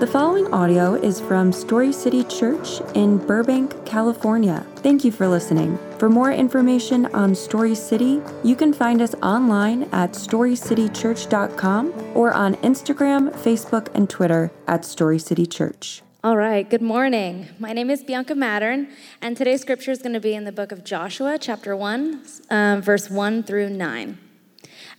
The following audio is from Story City Church in Burbank, California. Thank you for listening. For more information on Story City, you can find us online at storycitychurch.com or on Instagram, Facebook, and Twitter at Story City Church. All right, good morning. My name is Bianca Mattern, and today's scripture is going to be in the book of Joshua, chapter 1, verse 1 through 9.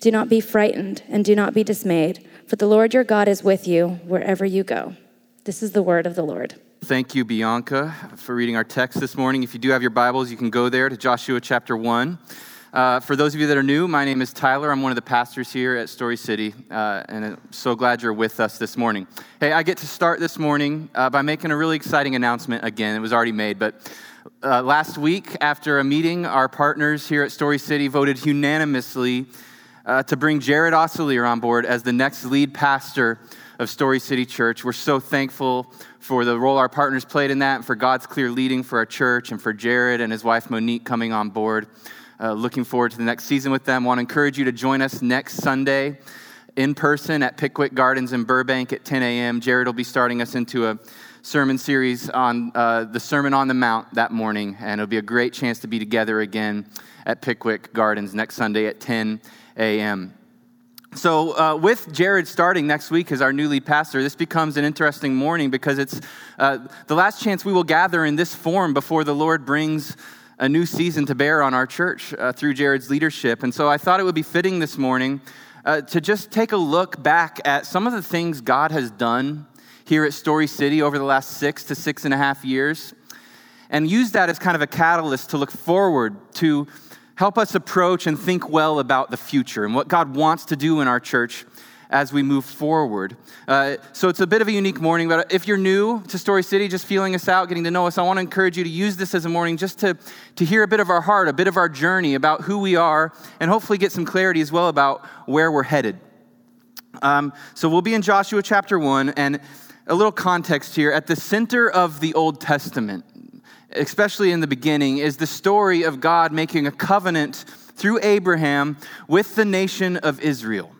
Do not be frightened and do not be dismayed, for the Lord your God is with you wherever you go." This is the word of the Lord. Thank you, Bianca, for reading our text this morning. If you do have your Bibles, you can go there to Joshua chapter 1. For those of you that are new, my name is Tyler. I'm one of the pastors here at Story City, and I'm so glad you're with us this morning. Hey, I get to start this morning by making a really exciting announcement again. It was already made, but last week after a meeting, our partners here at Story City voted unanimously to bring Jared Osselier on board as the next lead pastor of Story City Church. We're so thankful for the role our partners played in that, and for God's clear leading for our church, and for Jared and his wife Monique coming on board. Looking forward to the next season with them. I want to encourage you to join us next Sunday in person at Pickwick Gardens in Burbank at 10 a.m. Jared will be starting us into a sermon series on the Sermon on the Mount that morning, and it'll be a great chance to be together again at Pickwick Gardens next Sunday at 10 a.m. So with Jared starting next week as our new lead pastor, this becomes an interesting morning because it's the last chance we will gather in this form before the Lord brings a new season to bear on our church through Jared's leadership. And so I thought it would be fitting this morning to just take a look back at some of the things God has done here at Story City over the last 6 to 6.5 years and use that as kind of a catalyst to look forward to help us approach and think well about the future and what God wants to do in our church as we move forward. So it's a bit of a unique morning, but if you're new to Story City, just feeling us out, getting to know us, I want to encourage you to use this as a morning just to hear a bit of our heart, a bit of our journey about who we are, and hopefully get some clarity as well about where we're headed. So we'll be in Joshua chapter 1, and a little context here. At the center of the Old Testament, especially in the beginning, is the story of God making a covenant through Abraham with the nation of Israel.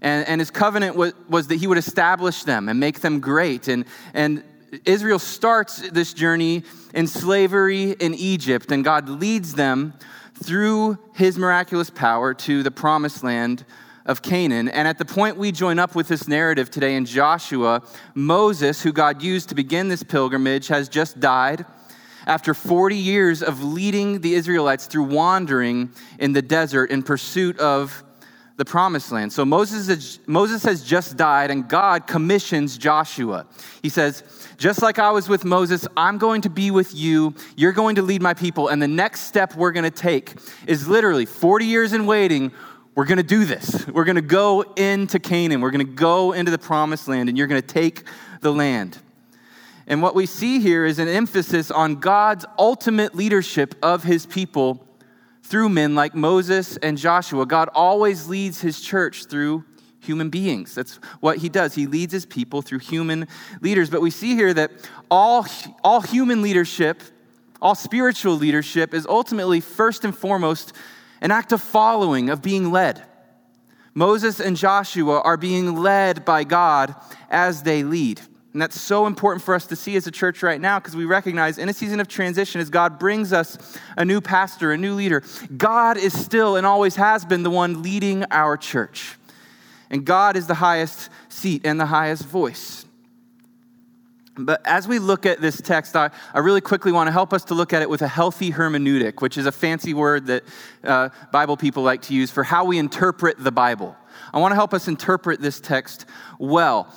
And his covenant was that he would establish them and make them great. And Israel starts this journey in slavery in Egypt, and God leads them through his miraculous power to the promised land of Canaan. And at the point we join up with this narrative today in Joshua, Moses, who God used to begin this pilgrimage, has just died after 40 years of leading the Israelites through wandering in the desert in pursuit of the promised land. So Moses has just died, and God commissions Joshua. He says, "Just like I was with Moses, I'm going to be with you. You're going to lead my people. And the next step we're going to take is literally 40 years in waiting. We're going to do this. We're going to go into Canaan. We're going to go into the promised land, and you're going to take the land." And what we see here is an emphasis on God's ultimate leadership of his people through men like Moses and Joshua. God always leads his church through human beings. That's what he does. He leads his people through human leaders. But we see here that all human leadership, all spiritual leadership, is ultimately first and foremost an act of following, of being led. Moses and Joshua are being led by God as they lead. And that's so important for us to see as a church right now, because we recognize in a season of transition, as God brings us a new pastor, a new leader, God is still and always has been the one leading our church. And God is the highest seat and the highest voice. But as we look at this text, I really quickly want to help us to look at it with a healthy hermeneutic, which is a fancy word that Bible people like to use for how we interpret the Bible. I want to help us interpret this text well.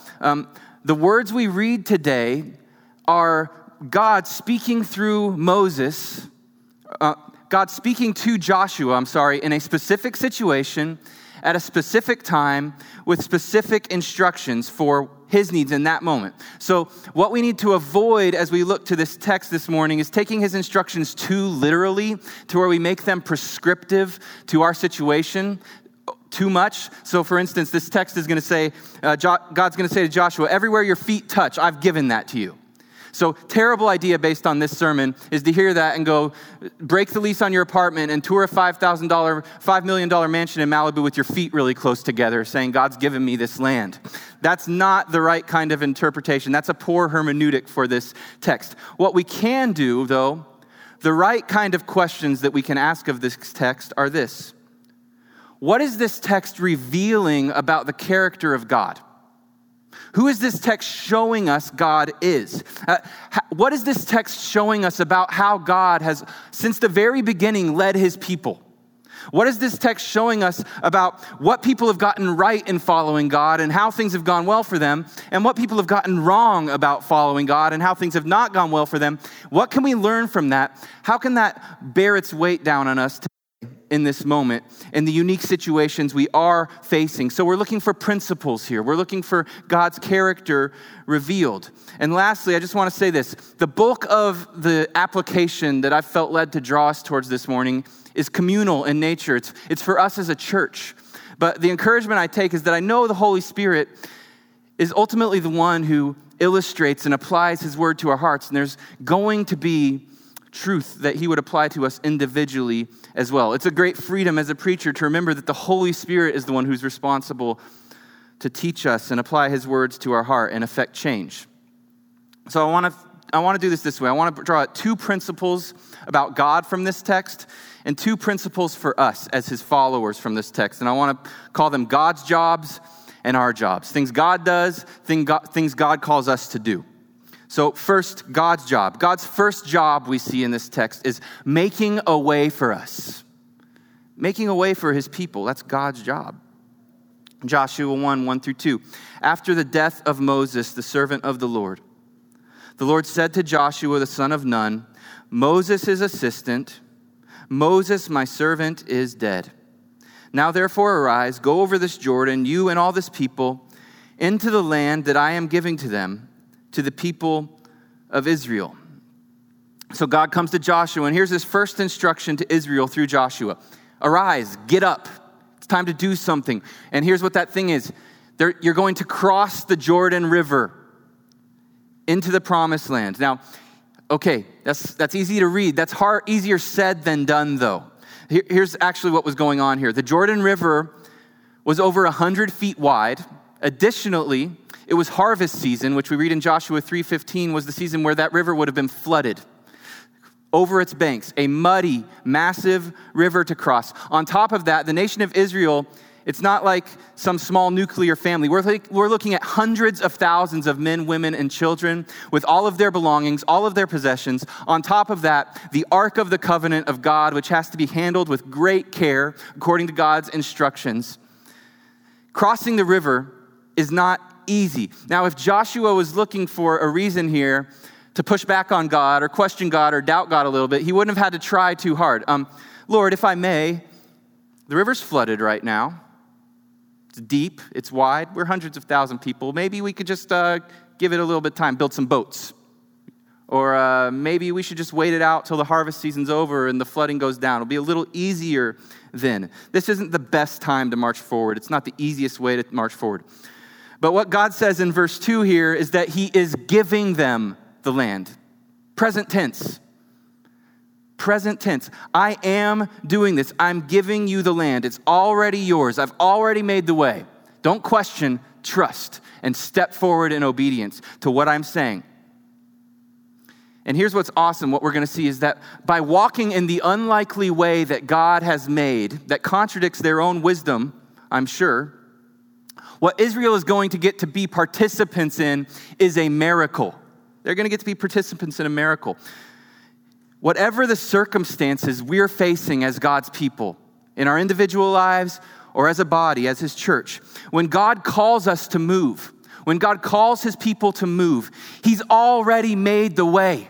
The words we read today are God speaking through Moses, God speaking to Joshua, in a specific situation at a specific time with specific instructions for his needs in that moment. So what we need to avoid as we look to this text this morning is taking his instructions too literally to where we make them prescriptive to our situation too much. So for instance, this text is going to say, God's going to say to Joshua, everywhere your feet touch, I've given that to you. So terrible idea based on this sermon is to hear that and go break the lease on your apartment and tour a $5 million mansion in Malibu with your feet really close together saying, God's given me this land. That's not the right kind of interpretation. That's a poor hermeneutic for this text. What we can do though, the right kind of questions that we can ask of this text are this. What is this text revealing about the character of God? Who is this text showing us God is? What is this text showing us about how God has, since the very beginning, led his people? What is this text showing us about what people have gotten right in following God and how things have gone well for them, and what people have gotten wrong about following God and how things have not gone well for them? What can we learn from that? How can that bear its weight down on us in this moment, in the unique situations we are facing? So we're looking for principles here. We're looking for God's character revealed. And lastly, I just want to say this. The bulk of the application that I felt led to draw us towards this morning is communal in nature. It's for us as a church. But the encouragement I take is that I know the Holy Spirit is ultimately the one who illustrates and applies his word to our hearts. And there's going to be truth that he would apply to us individually as well. It's a great freedom as a preacher to remember that the Holy Spirit is the one who's responsible to teach us and apply his words to our heart and affect change. So I want to do this way. I want to draw out two principles about God from this text and two principles for us as his followers from this text. And I want to call them God's jobs and our jobs. Things God does, things God calls us to do. So first, God's job. God's first job we see in this text is making a way for us. Making a way for his people. That's God's job. Joshua 1:1-2. After the death of Moses, the servant of the Lord said to Joshua, the son of Nun, Moses, his assistant, Moses, my servant, is dead. Now therefore arise, go over this Jordan, you and all this people, into the land that I am giving to them, to the people of Israel. So God comes to Joshua, and here's his first instruction to Israel through Joshua. Arise, get up. It's time to do something. And here's what that thing is. You're going to cross the Jordan River into the promised land. Now, okay, that's easy to read. That's easier said than done, though. Here's actually what was going on here. The Jordan River was over 100 feet wide. Additionally, it was harvest season, which we read in Joshua 3:15 was the season where that river would have been flooded over its banks, a muddy, massive river to cross. On top of that, the nation of Israel, it's not like some small nuclear family. We're looking at hundreds of thousands of men, women, and children with all of their belongings, all of their possessions. On top of that, the Ark of the Covenant of God, which has to be handled with great care according to God's instructions. Crossing the river is not easy. Now, if Joshua was looking for a reason here to push back on God or question God or doubt God a little bit, he wouldn't have had to try too hard. Lord, if I may, the river's flooded right now. It's deep. It's wide. We're hundreds of thousands of people. Maybe we could just give it a little bit of time, build some boats. Or maybe we should just wait it out till the harvest season's over and the flooding goes down. It'll be a little easier then. This isn't the best time to march forward. It's not the easiest way to march forward. But what God says in verse 2 here is that he is giving them the land. Present tense. Present tense. I am doing this. I'm giving you the land. It's already yours. I've already made the way. Don't question, trust, and step forward in obedience to what I'm saying. And here's what's awesome. What we're going to see is that by walking in the unlikely way that God has made, that contradicts their own wisdom, I'm sure, what Israel is going to get to be participants in is a miracle. They're going to get to be participants in a miracle. Whatever the circumstances we're facing as God's people, in our individual lives or as a body, as his church, when God calls us to move, when God calls his people to move, he's already made the way.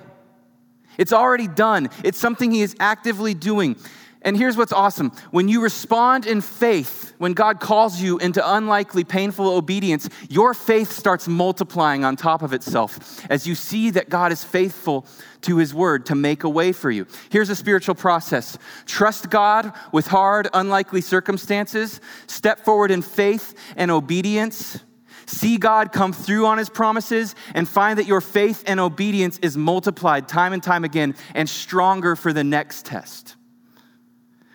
It's already done. It's something he is actively doing. And here's what's awesome. When you respond in faith, when God calls you into unlikely, painful obedience, your faith starts multiplying on top of itself as you see that God is faithful to his word to make a way for you. Here's a spiritual process. Trust God with hard, unlikely circumstances. Step forward in faith and obedience. See God come through on his promises and find that your faith and obedience is multiplied time and time again and stronger for the next test.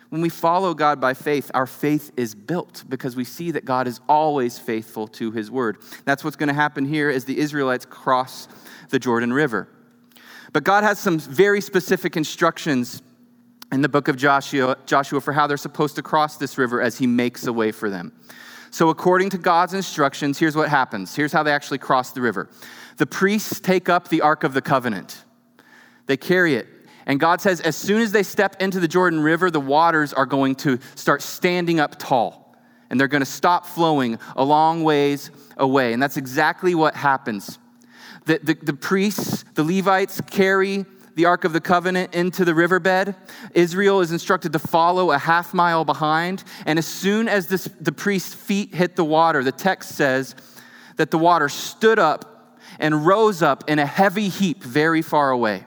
When we follow God by faith, our faith is built because we see that God is always faithful to his word. That's what's going to happen here as the Israelites cross the Jordan River. But God has some very specific instructions in the book of Joshua for how they're supposed to cross this river as he makes a way for them. So according to God's instructions, here's what happens. Here's how they actually cross the river. The priests take up the Ark of the Covenant. They carry it. And God says, as soon as they step into the Jordan River, the waters are going to start standing up tall, and they're going to stop flowing a long ways away. And that's exactly what happens. The priests, the Levites, carry the Ark of the Covenant into the riverbed. Israel is instructed to follow a half mile behind. And as soon as the priest's feet hit the water, the text says that the water stood up and rose up in a heavy heap very far away.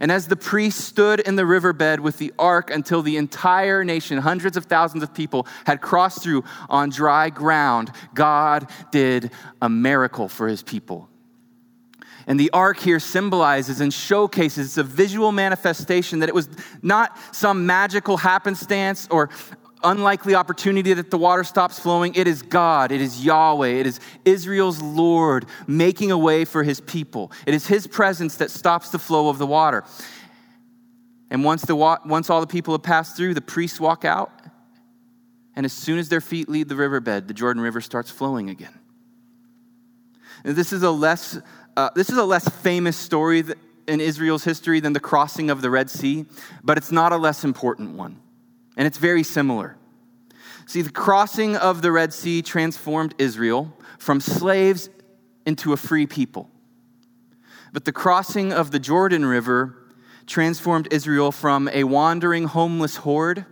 And as the priest stood in the riverbed with the ark until the entire nation, hundreds of thousands of people, had crossed through on dry ground, God did a miracle for his people. And the ark here symbolizes and showcases, it's a visual manifestation that it was not some magical happenstance or unlikely opportunity that the water stops flowing. It is God. It is Yahweh. It is Israel's Lord making a way for his people. It is his presence that stops the flow of the water. And once all the people have passed through, the priests walk out. And as soon as their feet leave the riverbed, the Jordan River starts flowing again. And this is a less famous story in Israel's history than the crossing of the Red Sea, but it's not a less important one. And it's very similar. See, the crossing of the Red Sea transformed Israel from slaves into a free people. But the crossing of the Jordan River transformed Israel from a wandering, homeless horde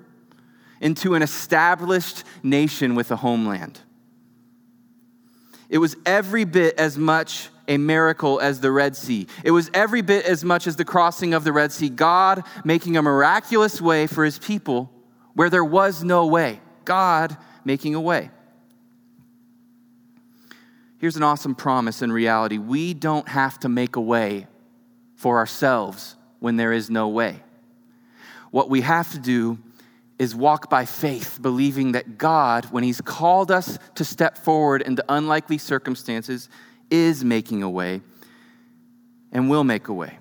into an established nation with a homeland. It was every bit as much a miracle as the Red Sea. It was every bit as much as the crossing of the Red Sea. God making a miraculous way for his people where there was no way. God making a way. Here's an awesome promise in reality. We don't have to make a way for ourselves when there is no way. What we have to do is walk by faith, believing that God, when he's called us to step forward into unlikely circumstances, is making a way and will make a way.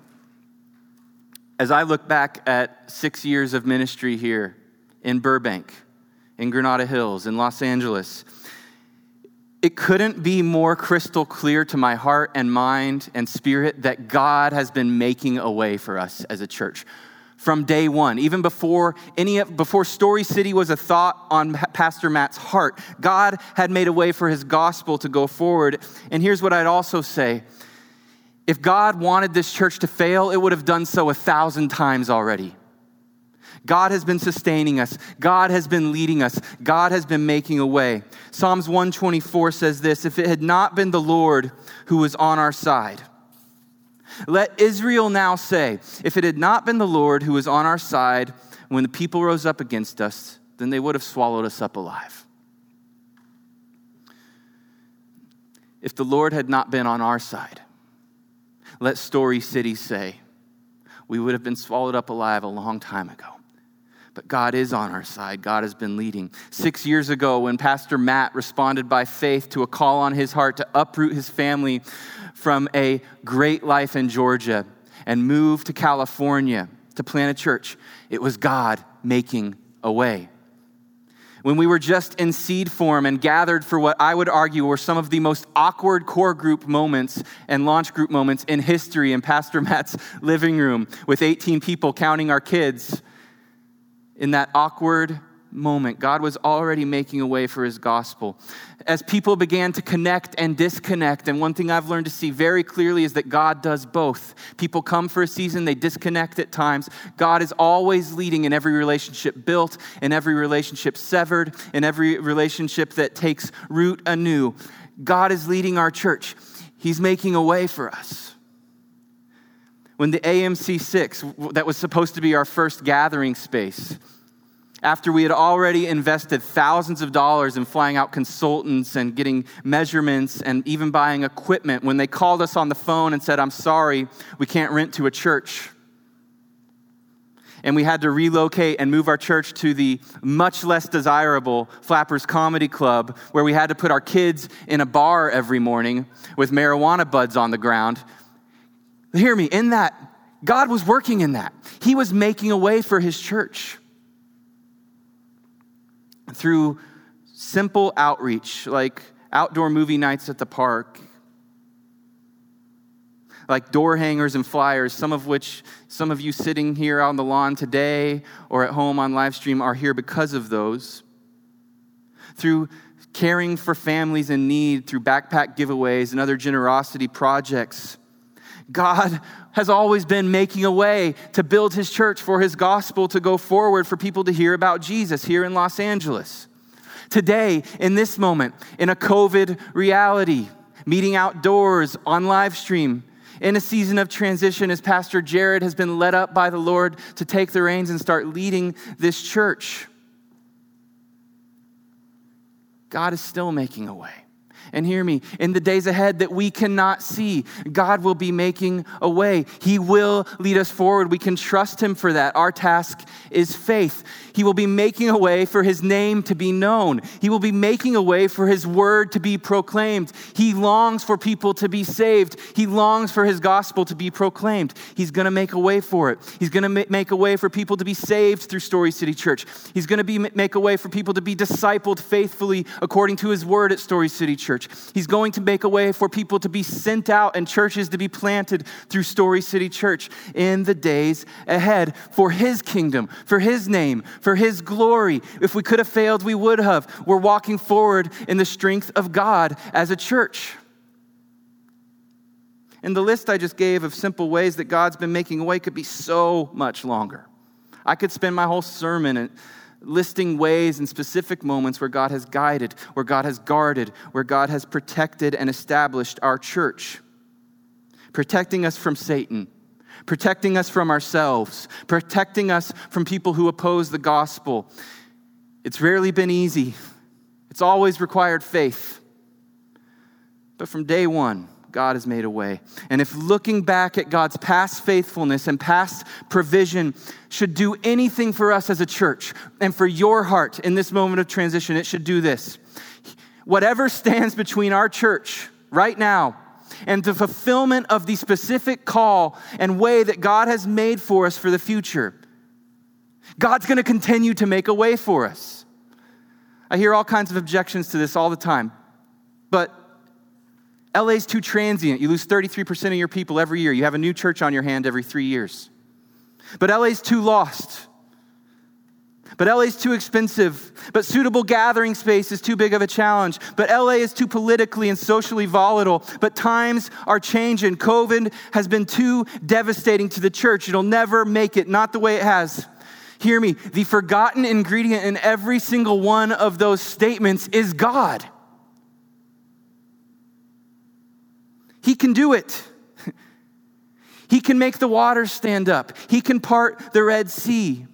As I look back at 6 years of ministry here, in Burbank, in Granada Hills, in Los Angeles, it couldn't be more crystal clear to my heart and mind and spirit that God has been making a way for us as a church from day one. Even before Story City was a thought on Pastor Matt's heart, God had made a way for his gospel to go forward. And here's what I'd also say. If God wanted this church to fail, it would have done so 1,000 times already. God has been sustaining us. God has been leading us. God has been making a way. Psalms 124 says this, "If it had not been the Lord who was on our side." Let Israel now say, if it had not been the Lord who was on our side when the people rose up against us, then they would have swallowed us up alive. If the Lord had not been on our side, let Story City say, we would have been swallowed up alive a long time ago. But God is on our side. God has been leading. 6 years ago, when Pastor Matt responded by faith to a call on his heart to uproot his family from a great life in Georgia and move to California to plant a church, it was God making a way. When we were just in seed form and gathered for what I would argue were some of the most awkward core group moments and launch group moments in history in Pastor Matt's living room with 18 people counting our kids, in that awkward moment, God was already making a way for his gospel. As people began to connect and disconnect, and one thing I've learned to see very clearly is that God does both. People come for a season, they disconnect at times. God is always leading in every relationship built, in every relationship severed, in every relationship that takes root anew. God is leading our church. He's making a way for us. When the AMC6, that was supposed to be our first gathering space, after we had already invested thousands of dollars in flying out consultants and getting measurements and even buying equipment, when they called us on the phone and said, "I'm sorry, we can't rent to a church." And we had to relocate and move our church to the much less desirable Flappers Comedy Club, where we had to put our kids in a bar every morning with marijuana buds on the ground. Hear me, in that, God was working in that. He was making a way for his church. Through simple outreach, like outdoor movie nights at the park, like door hangers and flyers, some of which some of you sitting here on the lawn today or at home on live stream are here because of those. Through caring for families in need, through backpack giveaways and other generosity projects, God has always been making a way to build his church, for his gospel to go forward, for people to hear about Jesus here in Los Angeles. Today, in this moment, in a COVID reality, meeting outdoors, on live stream, in a season of transition as Pastor Jared has been led up by the Lord to take the reins and start leading this church, God is still making a way. And hear me, in the days ahead that we cannot see, God will be making a way. He will lead us forward. We can trust him for that. Our task is faith. He will be making a way for his name to be known. He will be making a way for his word to be proclaimed. He longs for people to be saved. He longs for his gospel to be proclaimed. He's going to make a way for it. He's going to make a way for people to be saved through Story City Church. He's going to make a way for people to be discipled faithfully according to his word at Story City Church. He's going to make a way for people to be sent out and churches to be planted through Story City Church in the days ahead for his kingdom, for his name, for his glory. If we could have failed, we would have. We're walking forward in the strength of God as a church. And the list I just gave of simple ways that God's been making a way could be so much longer. I could spend my whole sermon and listing ways and specific moments where God has guided, where God has guarded, where God has protected and established our church. Protecting us from Satan, protecting us from ourselves, protecting us from people who oppose the gospel. It's rarely been easy. It's always required faith. But from day one, God has made a way. And if looking back at God's past faithfulness and past provision should do anything for us as a church and for your heart in this moment of transition, it should do this. Whatever stands between our church right now and the fulfillment of the specific call and way that God has made for us for the future, God's going to continue to make a way for us. I hear all kinds of objections to this all the time, but LA's too transient. You lose 33% of your people every year. You have a new church on your hand every 3 years. But LA's too lost. But LA's too expensive. But suitable gathering space is too big of a challenge. But LA is too politically and socially volatile. But times are changing. COVID has been too devastating to the church. It'll never make it, not the way it has. Hear me, the forgotten ingredient in every single one of those statements is God. He can do it. He can make the water stand up. He can part the Red Sea.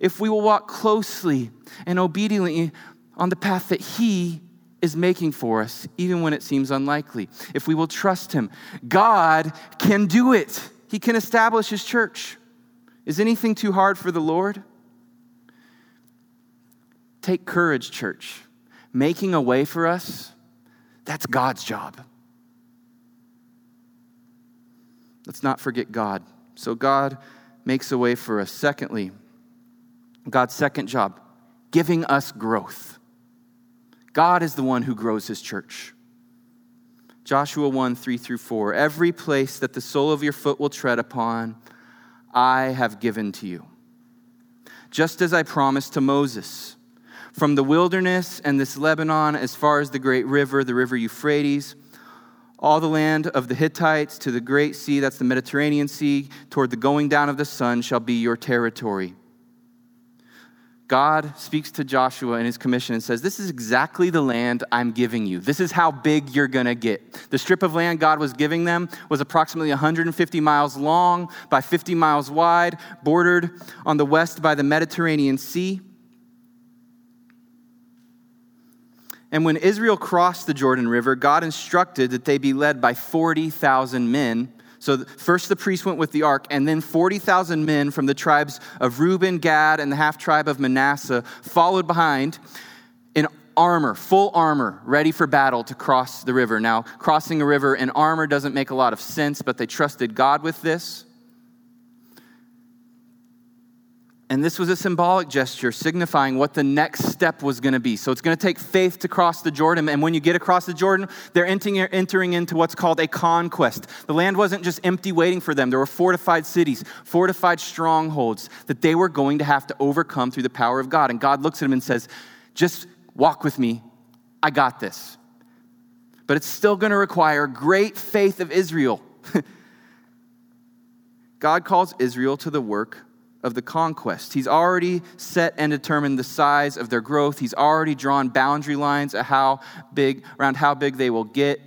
If we will walk closely and obediently on the path that he is making for us, even when it seems unlikely. If we will trust him, God can do it. He can establish his church. Is anything too hard for the Lord? Take courage, church. Making a way for us, that's God's job. Let's not forget God. So God makes a way for us. Secondly, God's second job, giving us growth. God is the one who grows his church. Joshua 1:3-4, every place that the sole of your foot will tread upon, I have given to you, just as I promised to Moses. From the wilderness and this Lebanon, as far as the great river, the river Euphrates, all the land of the Hittites to the great sea, that's the Mediterranean Sea, toward the going down of the sun shall be your territory. God speaks to Joshua in his commission and says, this is exactly the land I'm giving you. This is how big you're going to get. The strip of land God was giving them was approximately 150 miles long by 50 miles wide, bordered on the west by the Mediterranean Sea. And when Israel crossed the Jordan River, God instructed that they be led by 40,000 men. So first the priest went with the ark, and then 40,000 men from the tribes of Reuben, Gad, and the half-tribe of Manasseh followed behind in armor, full armor, ready for battle to cross the river. Now, crossing a river in armor doesn't make a lot of sense, but they trusted God with this. And this was a symbolic gesture signifying what the next step was going to be. So it's going to take faith to cross the Jordan. And when you get across the Jordan, they're entering into what's called a conquest. The land wasn't just empty waiting for them. There were fortified cities, fortified strongholds that they were going to have to overcome through the power of God. And God looks at them and says, just walk with me. I got this. But it's still going to require great faith of Israel. God calls Israel to the work of the conquest. He's already set and determined the size of their growth. He's already drawn boundary lines around how big they will get.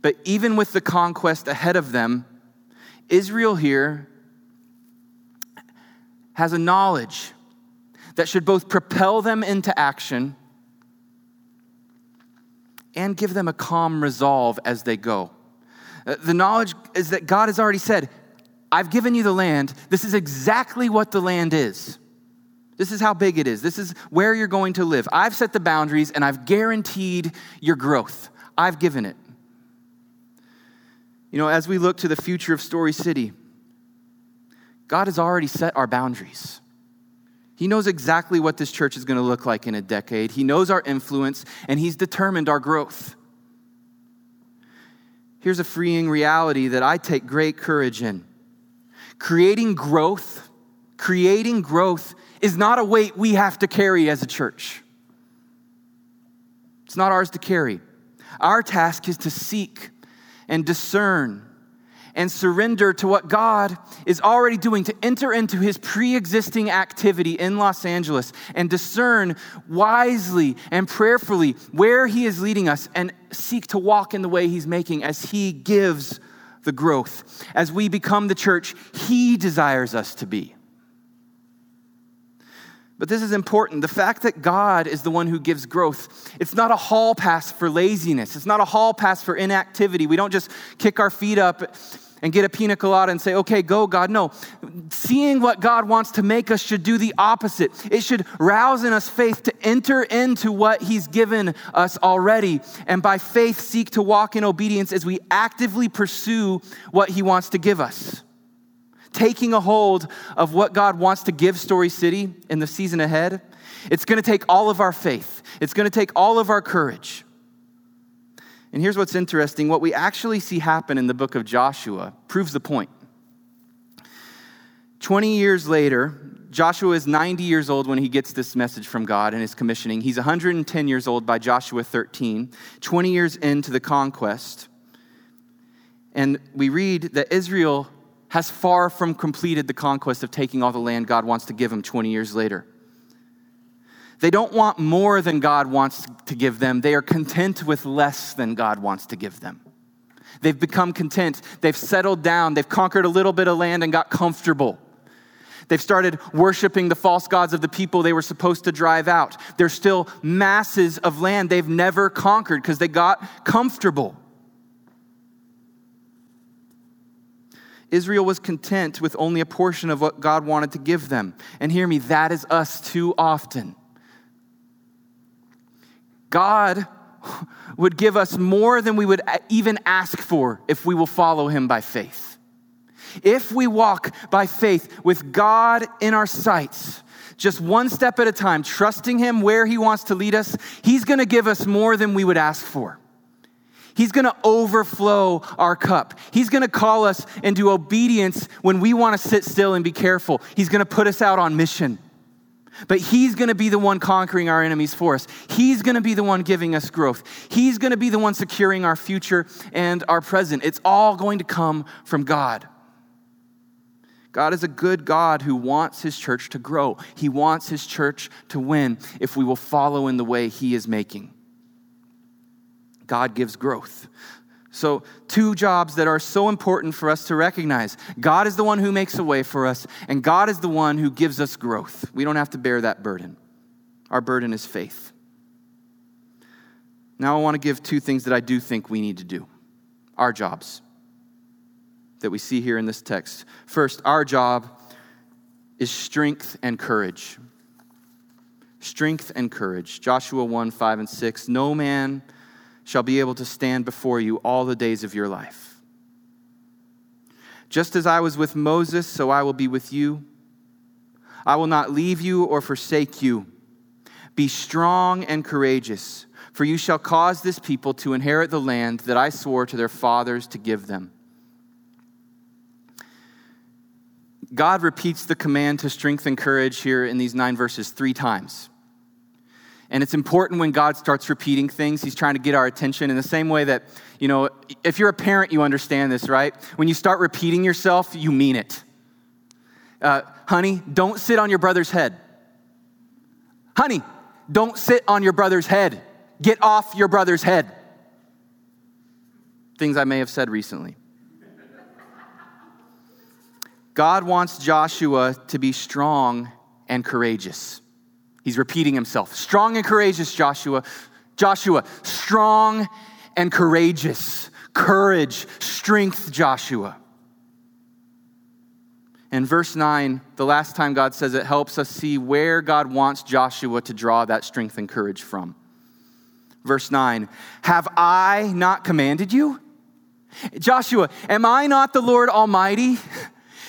But even with the conquest ahead of them, Israel here has a knowledge that should both propel them into action and give them a calm resolve as they go. The knowledge is that God has already said, I've given you the land. This is exactly what the land is. This is how big it is. This is where you're going to live. I've set the boundaries and I've guaranteed your growth. I've given it. You know, as we look to the future of Story City, God has already set our boundaries. He knows exactly what this church is going to look like in a decade. He knows our influence and he's determined our growth. Here's a freeing reality that I take great courage in. Creating growth is not a weight we have to carry as a church. It's not ours to carry. Our task is to seek and discern and surrender to what God is already doing, to enter into his pre-existing activity in Los Angeles and discern wisely and prayerfully where he is leading us and seek to walk in the way he's making as he gives the growth. As we become the church he desires us to be. But this is important. The fact that God is the one who gives growth, it's not a hall pass for laziness. It's not a hall pass for inactivity. We don't just kick our feet up and get a pina colada and say, okay, go God. No, seeing what God wants to make us should do the opposite. It should rouse in us faith to enter into what he's given us already. And by faith, seek to walk in obedience as we actively pursue what he wants to give us. Taking a hold of what God wants to give Story City in the season ahead, it's going to take all of our faith. It's going to take all of our courage. And here's what's interesting. What we actually see happen in the book of Joshua proves the point. 20 years later, Joshua is 90 years old when he gets this message from God and his commissioning. He's 110 years old by Joshua 13, 20 years into the conquest. And we read that Israel has far from completed the conquest of taking all the land God wants to give him 20 years later. They don't want more than God wants to give them. They are content with less than God wants to give them. They've become content. They've settled down. They've conquered a little bit of land and got comfortable. They've started worshiping the false gods of the people they were supposed to drive out. There's still masses of land they've never conquered because they got comfortable. Israel was content with only a portion of what God wanted to give them. And hear me, that is us too often. God would give us more than we would even ask for if we will follow him by faith. If we walk by faith with God in our sights, just one step at a time, trusting him where he wants to lead us, he's going to give us more than we would ask for. He's going to overflow our cup. He's going to call us into obedience when we want to sit still and be careful. He's going to put us out on mission. But he's going to be the one conquering our enemies for us. He's going to be the one giving us growth. He's going to be the one securing our future and our present. It's all going to come from God. God is a good God who wants his church to grow. He wants his church to win if we will follow in the way he is making. God gives growth. So two jobs that are so important for us to recognize. God is the one who makes a way for us, and God is the one who gives us growth. We don't have to bear that burden. Our burden is faith. Now I want to give two things that I do think we need to do. Our jobs that we see here in this text. First, our job is strength and courage. Strength and courage. Joshua 1:5-6. No man shall be able to stand before you all the days of your life. Just as I was with Moses, so I will be with you. I will not leave you or forsake you. Be strong and courageous, for you shall cause this people to inherit the land that I swore to their fathers to give them. God repeats the command to strength and courage here in these 9 verses 3 times. And it's important when God starts repeating things, he's trying to get our attention in the same way that, you know, if you're a parent, you understand this, right? When you start repeating yourself, you mean it. Honey, don't sit on your brother's head. Honey, don't sit on your brother's head. Get off your brother's head. Things I may have said recently. God wants Joshua to be strong and courageous. He's repeating himself. Strong and courageous, Joshua. Joshua, strong and courageous. Courage, strength, Joshua. And verse 9, the last time God says it, helps us see where God wants Joshua to draw that strength and courage from. Verse 9, have I not commanded you? Joshua, am I not the Lord Almighty?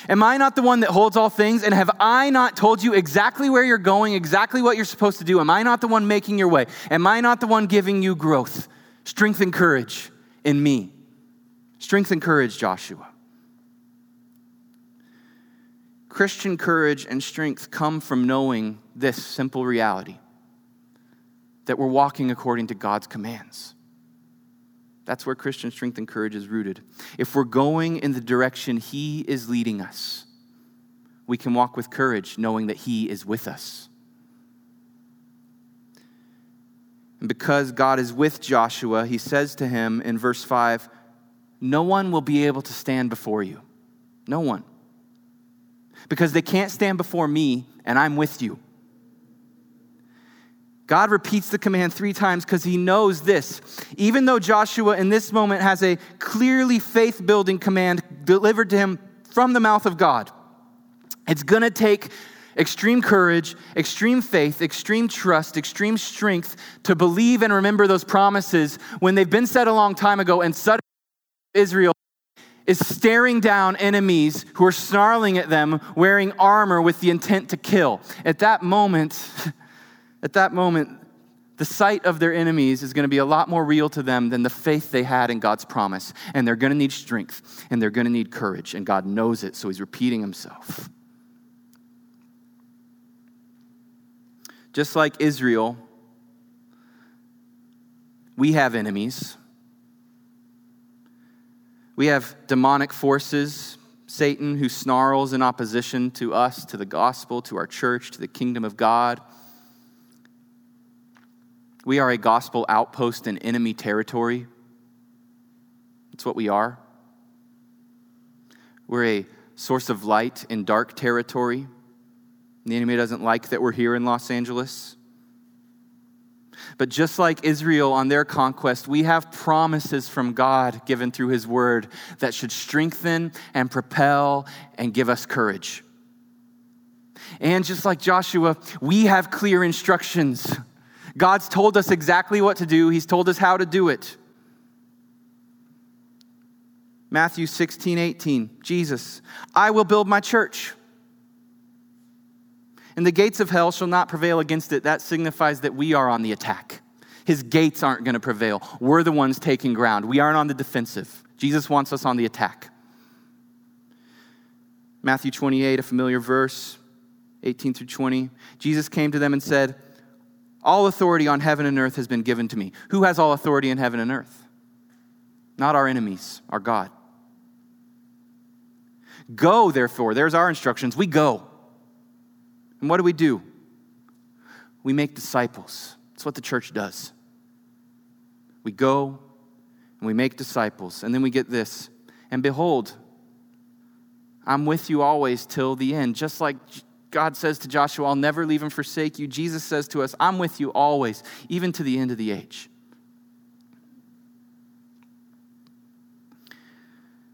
Am I not the one that holds all things? And have I not told you exactly where you're going, exactly what you're supposed to do? Am I not the one making your way? Am I not the one giving you growth, strength, and courage in me? Strength and courage, Joshua. Christian courage and strength come from knowing this simple reality, that we're walking according to God's commands. That's where Christian strength and courage is rooted. If we're going in the direction he is leading us, we can walk with courage knowing that he is with us. And because God is with Joshua, he says to him in verse 5, no one will be able to stand before you. No one. Because they can't stand before me, and I'm with you. God repeats the command 3 times because he knows this. Even though Joshua in this moment has a clearly faith-building command delivered to him from the mouth of God, it's going to take extreme courage, extreme faith, extreme trust, extreme strength to believe and remember those promises when they've been said a long time ago, and suddenly Israel is staring down enemies who are snarling at them, wearing armor with the intent to kill. At that moment, the sight of their enemies is going to be a lot more real to them than the faith they had in God's promise. And they're going to need strength, and they're going to need courage, and God knows it, so he's repeating himself. Just like Israel, we have enemies. We have demonic forces, Satan, who snarls in opposition to us, to the gospel, to our church, to the kingdom of God. We are a gospel outpost in enemy territory. That's what we are. We're a source of light in dark territory. The enemy doesn't like that we're here in Los Angeles. But just like Israel on their conquest, we have promises from God given through his word that should strengthen and propel and give us courage. And just like Joshua, we have clear instructions. God's told us exactly what to do. He's told us how to do it. Matthew 16:18, Jesus, I will build my church, and the gates of hell shall not prevail against it. That signifies that we are on the attack. His gates aren't going to prevail. We're the ones taking ground. We aren't on the defensive. Jesus wants us on the attack. Matthew 28, a familiar verse, 18 through 20. Jesus came to them and said, all authority on heaven and earth has been given to me. Who has all authority in heaven and earth? Not our enemies, our God. Go, therefore. There's our instructions. We go. And what do? We make disciples. That's what the church does. We go and we make disciples. And then we get this. And behold, I'm with you always till the end. Just like God says to Joshua, I'll never leave and forsake you. Jesus says to us, I'm with you always, even to the end of the age.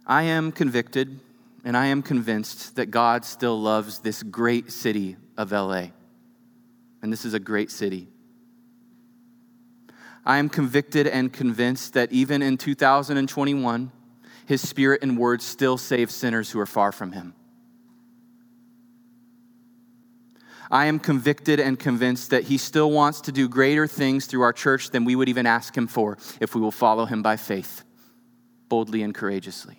I am convicted and I am convinced that God still loves this great city of LA. And this is a great city. I am convicted and convinced that even in 2021, his spirit and word still save sinners who are far from him. I am convicted and convinced that he still wants to do greater things through our church than we would even ask him for if we will follow him by faith, boldly and courageously.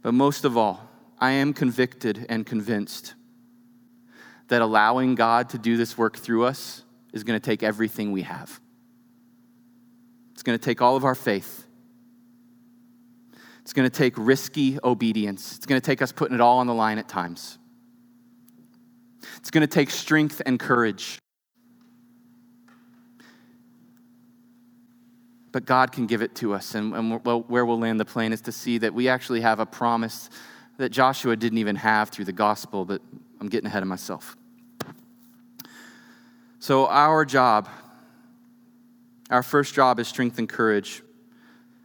But most of all, I am convicted and convinced that allowing God to do this work through us is going to take everything we have. It's going to take all of our faith. It's going to take risky obedience. It's going to take us putting it all on the line at times. It's going to take strength and courage. But God can give it to us. And where we'll land the plane is to see that we actually have a promise that Joshua didn't even have through the gospel, but I'm getting ahead of myself. So our job, our first job is strength and courage.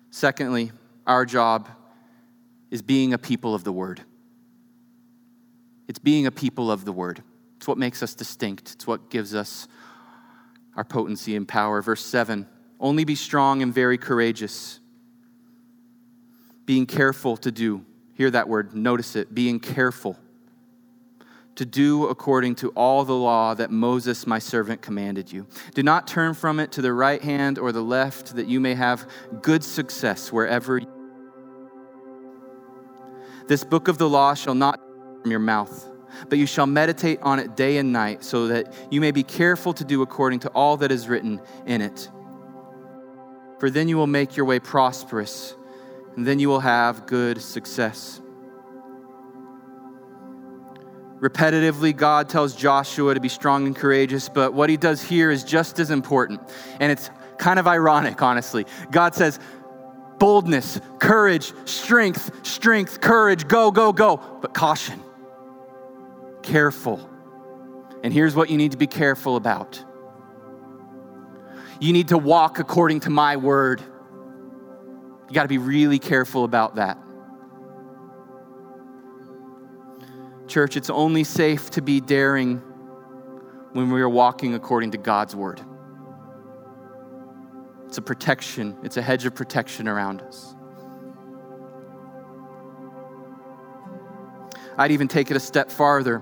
Secondly, our job is being a people of the word. It's being a people of the word. It's what makes us distinct. It's what gives us our potency and power. Verse 7. Only be strong and very courageous, being careful to do. Hear that word, notice it, being careful to do according to all the law that Moses, my servant, commanded you. Do not turn from it to the right hand or the left, that you may have good success wherever you go. This book of the law shall not depart from your mouth, but you shall meditate on it day and night, so that you may be careful to do according to all that is written in it. For then you will make your way prosperous, and then you will have good success. Repetitively, God tells Joshua to be strong and courageous, but what he does here is just as important. And it's kind of ironic, honestly. God says, boldness, courage, strength, courage, go, but caution, careful. And here's what you need to be careful about. You need to walk according to my word. You got to be really careful about that. Church, it's only safe to be daring when we are walking according to God's word. It's a protection. It's a hedge of protection around us. I'd even take it a step farther.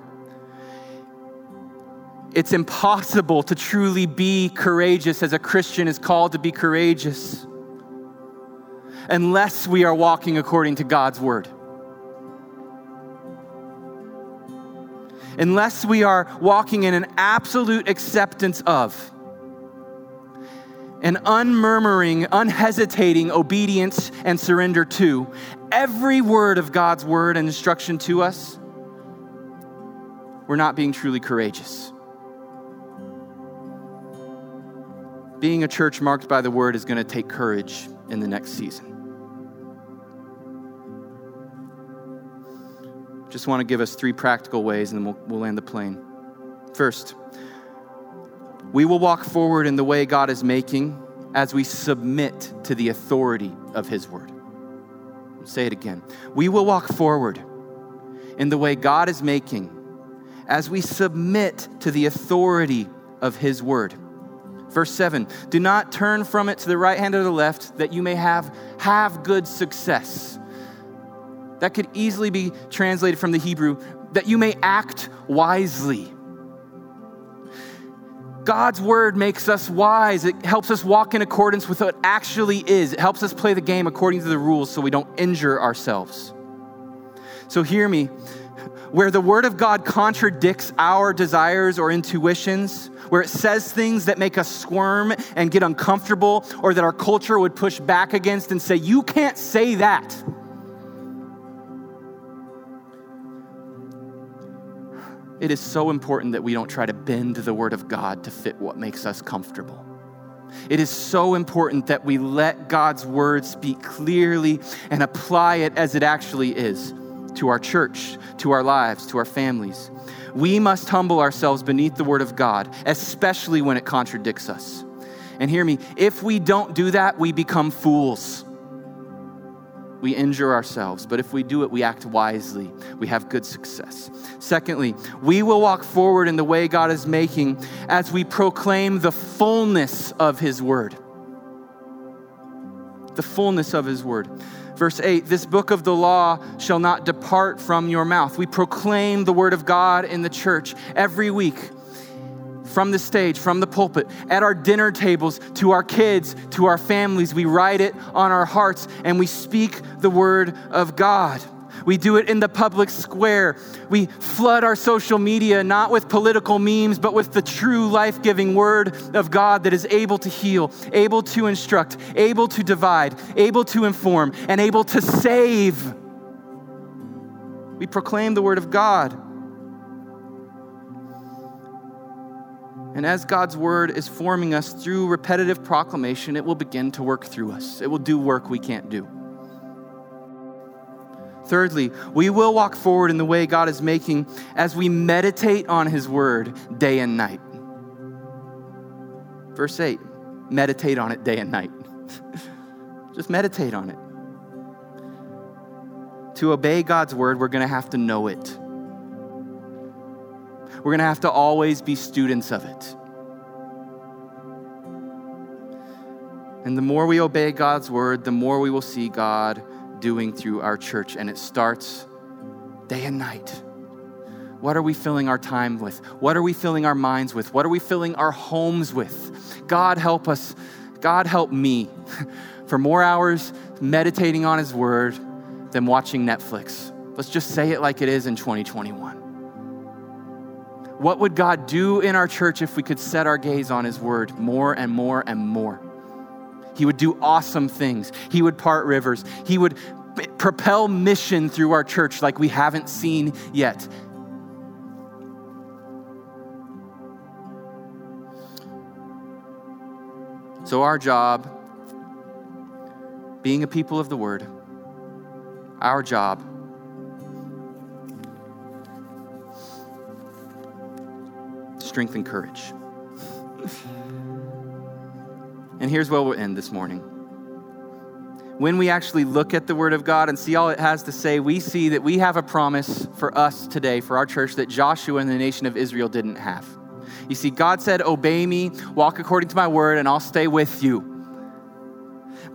It's impossible to truly be courageous as a Christian is called to be courageous unless we are walking according to God's word. Unless we are walking in an absolute acceptance of an unmurmuring, unhesitating obedience and surrender to every word of God's word and instruction to us, we're not being truly courageous. Being a church marked by the word is going to take courage in the next season. Just want to give us three practical ways and then we'll land the plane. First, We will walk forward in the way God is making as we submit to the authority of his word. I'll say it again. We will walk forward in the way God is making as we submit to the authority of his word. Verse 7, do not turn from it to the right hand or the left, that you may have good success. That could easily be translated from the Hebrew, that you may act wisely. God's word makes us wise. It helps us walk in accordance with what actually is. It helps us play the game according to the rules so we don't injure ourselves. So hear me. Where the word of God contradicts our desires or intuitions, where it says things that make us squirm and get uncomfortable, or that our culture would push back against and say, you can't say that. It is so important that we don't try to bend the word of God to fit what makes us comfortable. It is so important that we let God's word speak clearly and apply it as it actually is, to our church, to our lives, to our families. We must humble ourselves beneath the word of God, especially when it contradicts us. And hear me, if we don't do that, we become fools. We injure ourselves, but if we do it, we act wisely. We have good success. Secondly, we will walk forward in the way God is making as we proclaim the fullness of his word. The fullness of his word. Verse 8, this book of the law shall not depart from your mouth. We proclaim the word of God in the church every week, from the stage, from the pulpit, at our dinner tables, to our kids, to our families. We write it on our hearts and we speak the word of God. We do it in the public square. We flood our social media, not with political memes, but with the true life-giving word of God that is able to heal, able to instruct, able to divide, able to inform, and able to save. We proclaim the word of God. And as God's word is forming us through repetitive proclamation, it will begin to work through us. It will do work we can't do. Thirdly, we will walk forward in the way God is making as we meditate on his word day and night. Verse 8, meditate on it day and night. Just meditate on it. To obey God's word, we're going to have to know it. We're going to have to always be students of it. And the more we obey God's word, the more we will see God doing through our church, and it starts day and night. What are we filling our time with? What are we filling our minds with? What are we filling our homes with? God help us. God help me for more hours meditating on his word than watching Netflix. Let's just say it like it is in 2021. What would God do in our church if we could set our gaze on his word more and more and more? He would do awesome things. He would part rivers. He would propel mission through our church like we haven't seen yet. So our job, being a people of the word, our job strength and courage. And here's where we'll end this morning. When we actually look at the word of God and see all it has to say, we see that we have a promise for us today, for our church, that Joshua and the nation of Israel didn't have. You see, God said, obey me, walk according to my word, and I'll stay with you.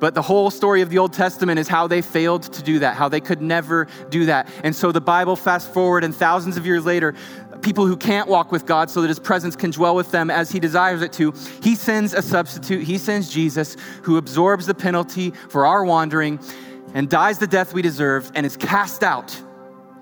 But the whole story of the Old Testament is how they failed to do that, how they could never do that. And so the Bible fast forward, and thousands of years later, people who can't walk with God so that his presence can dwell with them as he desires it to, he sends a substitute. He sends Jesus, who absorbs the penalty for our wandering and dies the death we deserved and is cast out.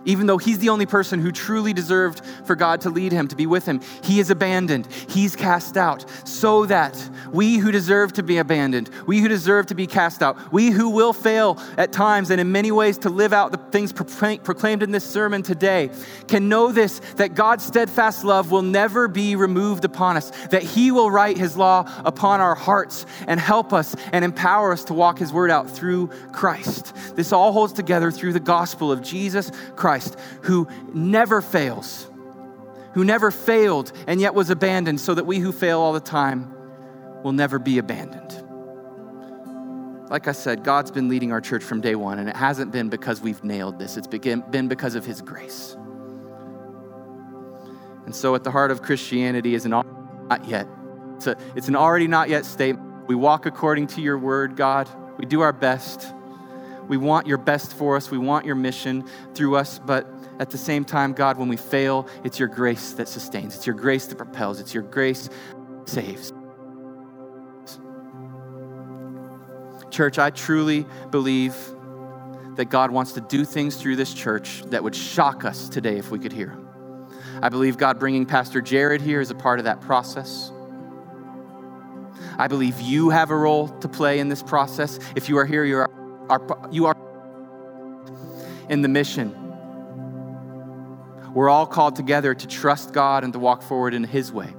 Even though he's the only person who truly deserved for God to lead him, to be with him, he is abandoned. He's cast out so that we who deserve to be abandoned, we who deserve to be cast out, we who will fail at times and in many ways to live out the things proclaimed in this sermon today, can know this, that God's steadfast love will never be removed upon us, that he will write his law upon our hearts and help us and empower us to walk his word out through Christ. This all holds together through the gospel of Jesus Christ, who never fails, who never failed and yet was abandoned, so that we who fail all the time will never be abandoned. Like I said, God's been leading our church from day one, and it hasn't been because we've nailed this. It's been because of his grace. And so at the heart of Christianity is an already not yet. It's an already not yet statement. We walk according to your word, God. We do our best. We want your best for us. We want your mission through us. But at the same time, God, when we fail, it's your grace that sustains. It's your grace that propels. It's your grace that saves. Church, I truly believe that God wants to do things through this church that would shock us today if we could hear him. I believe God bringing Pastor Jared here is a part of that process. I believe you have a role to play in this process. If you are here, you are in the mission. We're all called together to trust God and to walk forward in his way.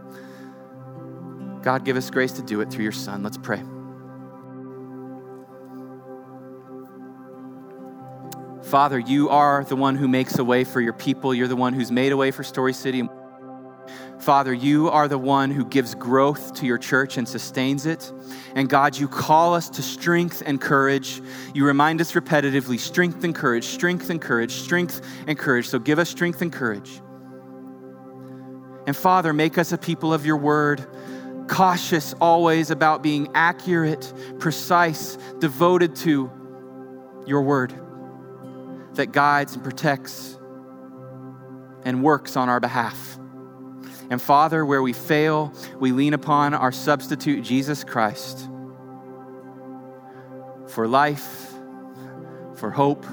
God, give us grace to do it through your son. Let's pray. Father, you are the one who makes a way for your people. You're the one who's made a way for Story City. Father, you are the one who gives growth to your church and sustains it. And God, you call us to strength and courage. You remind us repetitively, strength and courage, strength and courage, strength and courage. So give us strength and courage. And Father, make us a people of your word, cautious always about being accurate, precise, devoted to your word that guides and protects and works on our behalf. And Father, where we fail, we lean upon our substitute, Jesus Christ, for life, for hope,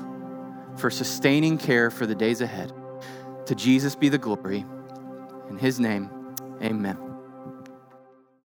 for sustaining care for the days ahead. To Jesus be the glory. In his name, amen.